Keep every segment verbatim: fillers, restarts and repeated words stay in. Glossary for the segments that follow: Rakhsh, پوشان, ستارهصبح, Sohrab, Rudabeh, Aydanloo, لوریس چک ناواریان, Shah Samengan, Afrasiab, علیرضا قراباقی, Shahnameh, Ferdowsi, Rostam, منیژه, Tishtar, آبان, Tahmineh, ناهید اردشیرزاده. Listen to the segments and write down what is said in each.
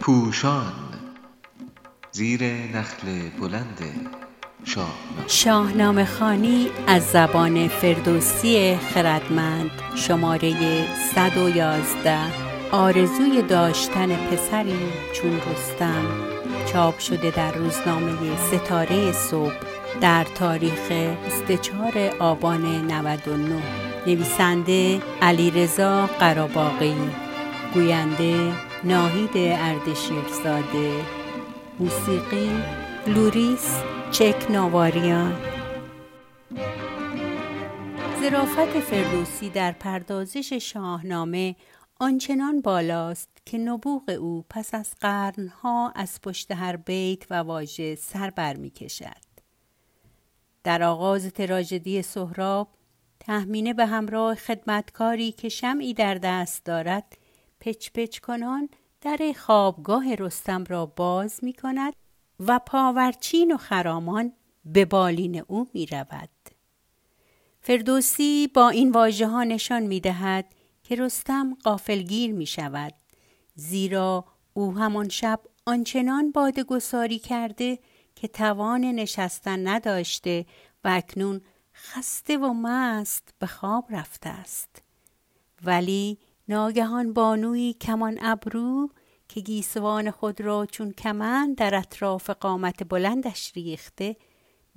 پوشان زیر نخل بلند شاهنامه. شاهنامه خوانی از زبان فردوسی خردمند، شماره صد و یازده. آرزوی داشتن پسری چون رستم، چاپ شده در روزنامه ستاره صبح در تاریخ بیست و چهار آبان نود و نه. نویسنده علیرضا قراباقی، گوینده ناهید اردشیرزاده، موسیقی لوریس چک ناواریان. ظرافت فردوسی در پردازش شاهنامه آنچنان بالاست که نبوغ او پس از قرنها از پشت هر بیت و واژه سر بر می کشد. در آغاز تراژدی سهراب، تهمینه به همراه خدمتکاری که شمعی در دست دارد، پچ پچ کنان در خوابگاه رستم را باز می کند و پاورچین و خرامان به بالین او می رود. فردوسی با این واژه ها نشان می دهد که رستم غافلگیر می شود، زیرا او همان شب آنچنان باده گساری کرده که توان نشستن نداشته و اکنون خسته و مست به خواب رفته است. ولی ناگهان بانوی کمان ابرو که گیسوان خود را چون کمان در اطراف قامت بلندش ریخته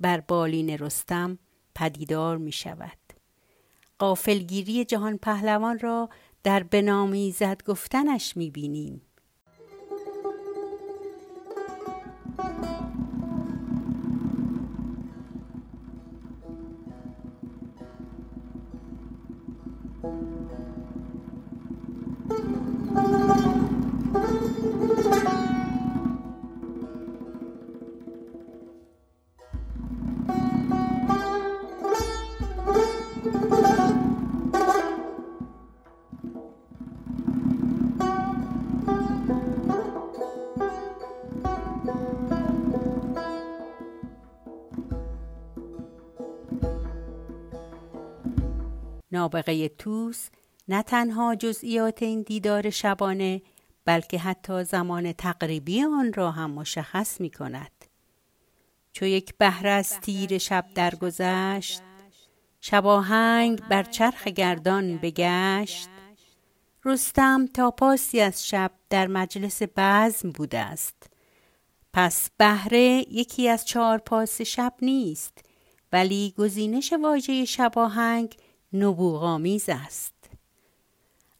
بر بالین رستم پدیدار می شود. غافلگیری جهان پهلوان را در بنامیزد گفتنش می بینیم. نابغه طوس نه تنها جزئیات این دیدار شبانه، بلکه حتی زمان تقریبی آن را هم مشخص می کند. چو یک بهره از تیر شب درگذشت، شباهنگ بر چرخ گردان بگشت. رستم تا پاسی از شب در مجلس بزم بوده است. پس بهره یکی از چهار پاس شب نیست، ولی گزینش واژه شباهنگ نبوغ‌آمیز است.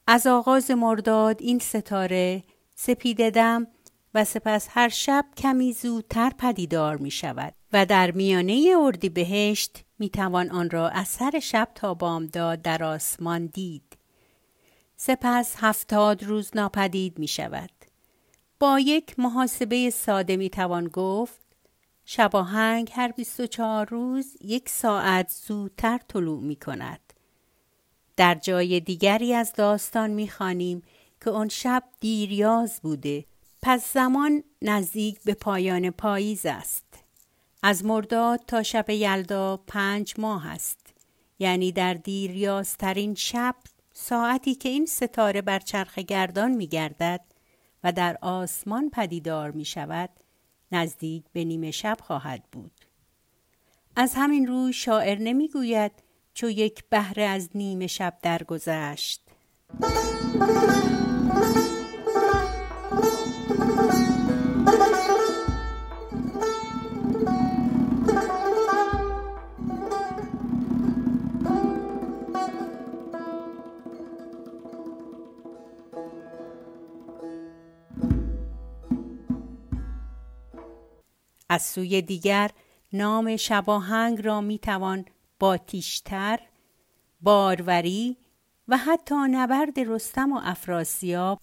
از آغاز مرداد این ستاره سپیده دم و سپس هر شب کمی زودتر پدیدار می شود و در میانه اردیبهشت می توان آن را از سر شب تا بامداد در آسمان دید. سپس هفتاد روز ناپدید می شود. با یک محاسبه ساده می توان گفت شباهنگ هر بیست و چهار روز یک ساعت زودتر طلوع می کند. در جای دیگری از داستان می خوانیم که آن شب دیریاز بوده، پس زمان نزدیک به پایان پاییز است. از مرداد تا شب یلدا پنج ماه است، یعنی در دیریازترین شب، ساعتی که این ستاره بر چرخ گردان می گردد و در آسمان پدیدار می شود، نزدیک به نیمه شب خواهد بود. از همین روی شاعر نمی گوید چو یک بهره از نیمه شب درگذشت. از سوی دیگر نام شباهنگ را می توان با تیشتر، باروری و حتی نبرد رستم و افراسیاب،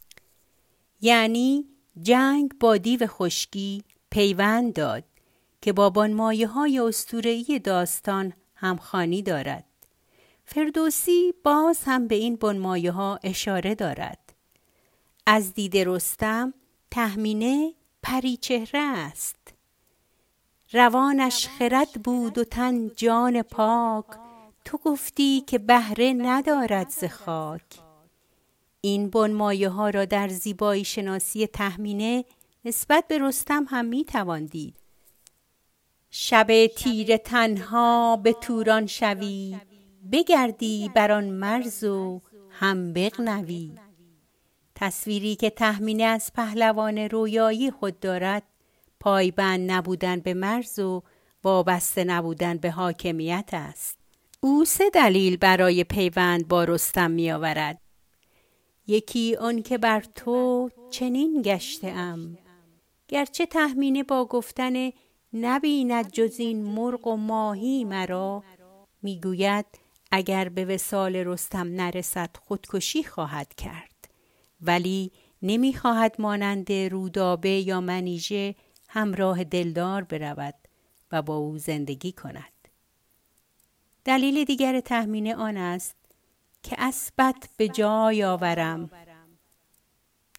یعنی جنگ با دیو خشکی، پیوند داد که با بانمایه های اسطوره‌ای داستان همخوانی دارد. فردوسی باز هم به این بانمایه ها اشاره دارد. از دید رستم تهمینه پریچهره است. روانش خرد بود و تن جان پاک، تو گفتی که بهره ندارد ز خاک. این بنمایه ها را در زیبایی شناسی تهمینه نسبت به رستم هم می توان دید. شب تیره تنها به توران شوی، بگردی بران مرز و هم بغنوی. تصویری که تهمینه از پهلوان رویایی خود دارد، پایبند نبودن به مرز و وابسته نبودن به حاکمیت است. او سه دلیل برای پیوند با رستم می آورد. یکی آن که بر تو چنین گشته ام. گرچه تهمینه با گفتن نبیند جز این مرغ و ماهی مرا، میگوید اگر به وصال رستم نرسد خودکشی خواهد کرد، ولی نمیخواهد مانند رودابه یا منیژه همراه دلدار برود و با او زندگی کند. دلیل دیگر تهمینه آن است که اسبت به جای آورم.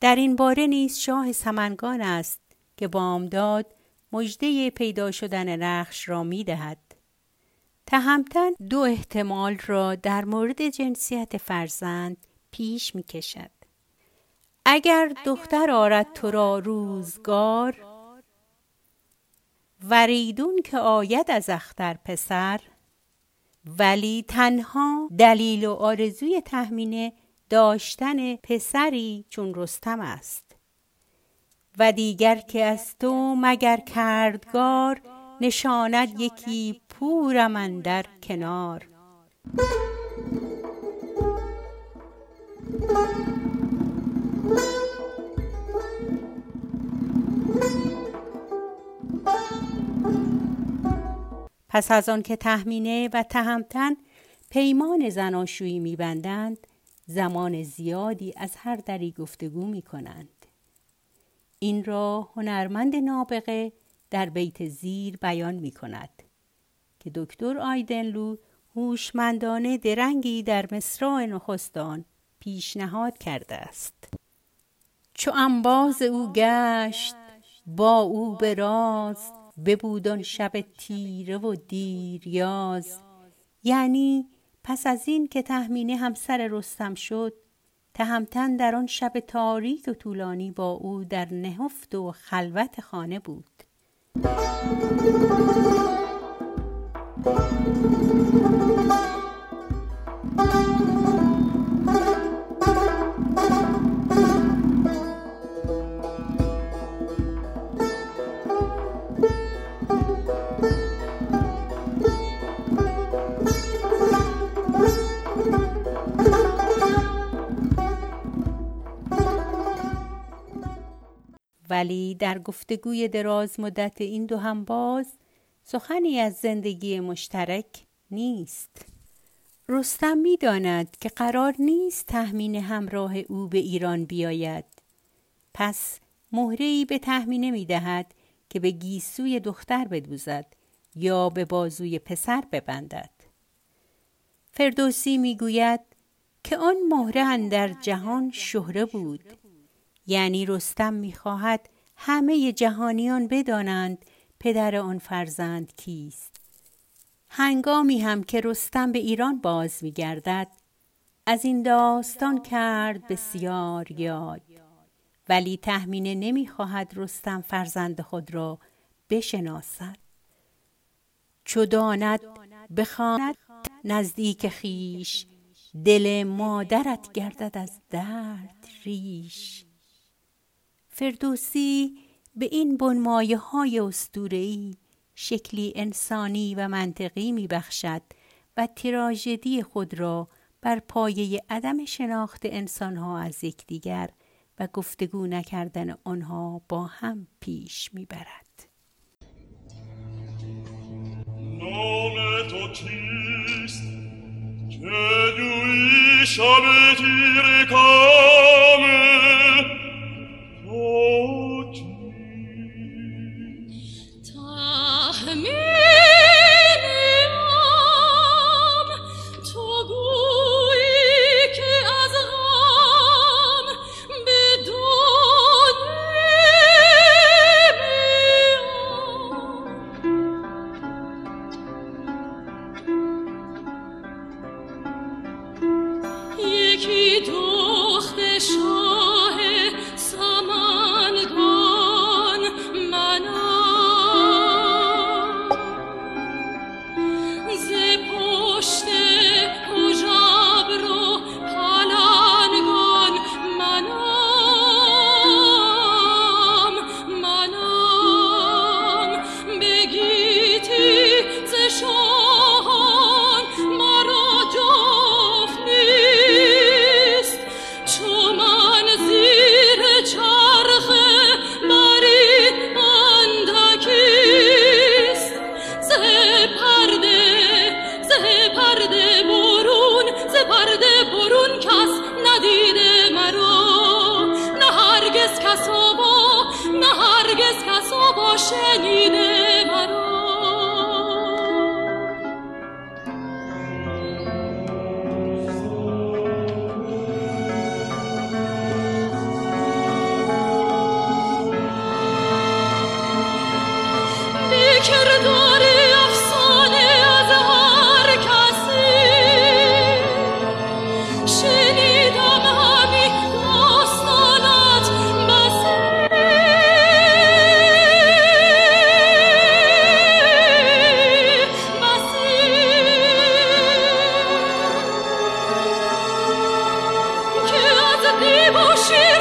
در این باره نیز شاه سمنگان است که بامداد مژده پیدا شدن رخش را می دهد. تهمتن دو احتمال را در مورد جنسیت فرزند پیش می کشد. اگر دختر آرد تو را روزگار، وریدون که آید از اختر پسر. ولی تنها دلیل و آرزوی تهمینه داشتن پسری چون رستم است. و دیگر که از تو مگر کردگار، نشاند یکی پورم اندر کنار. پس از آن که تهمینه و تهمتن پیمان زناشویی می‌بندند، زمان زیادی از هر دری گفتگو می‌کنند. این را هنرمند نابغه در بیت زیر بیان می‌کند که دکتر آیدنلو هوشمندانه درنگی در مصرع نخستان پیشنهاد کرده است. چو انباز او گشت با او به راز، ببودان شب تیره و دیریاز. یعنی پس از این که تهمینه همسر رستم شد، تهمتن در آن شب تاریک و طولانی با او در نهفت و خلوت خانه بود. ولی در گفتگوی دراز مدت این دو همباز سخنی از زندگی مشترک نیست. رستم می داند که قرار نیست تهمینه همراه او به ایران بیاید. پس مهره‌ای به تهمینه می دهد که به گیسوی دختر بدوزد یا به بازوی پسر ببندد. فردوسی می گوید که آن مهره اندر جهان شهره بود. یعنی رستم می‌خواهد همه جهانیان بدانند پدر آن فرزند کیست. هنگامی هم که رستم به ایران باز می‌گردد، از این داستان کرد بسیار یاد. ولی تهمینه نمی‌خواهد رستم فرزند خود را بشناسد. چو داند بخواند نزدیک خیش، دل مادرت گردد از درد ریش. فردوسی به این بنمایه های اسطوره‌ای شکلی انسانی و منطقی می‌بخشد و تراژدی خود را بر پایه عدم شناخت انسان‌ها از یکدیگر و گفتگو نکردن آنها با هم پیش می‌برد. نام تو چیست که دویی شب تیره کامه؟ Ki tu هرگز کس و با نه هرگز کس و با شنیده مرا She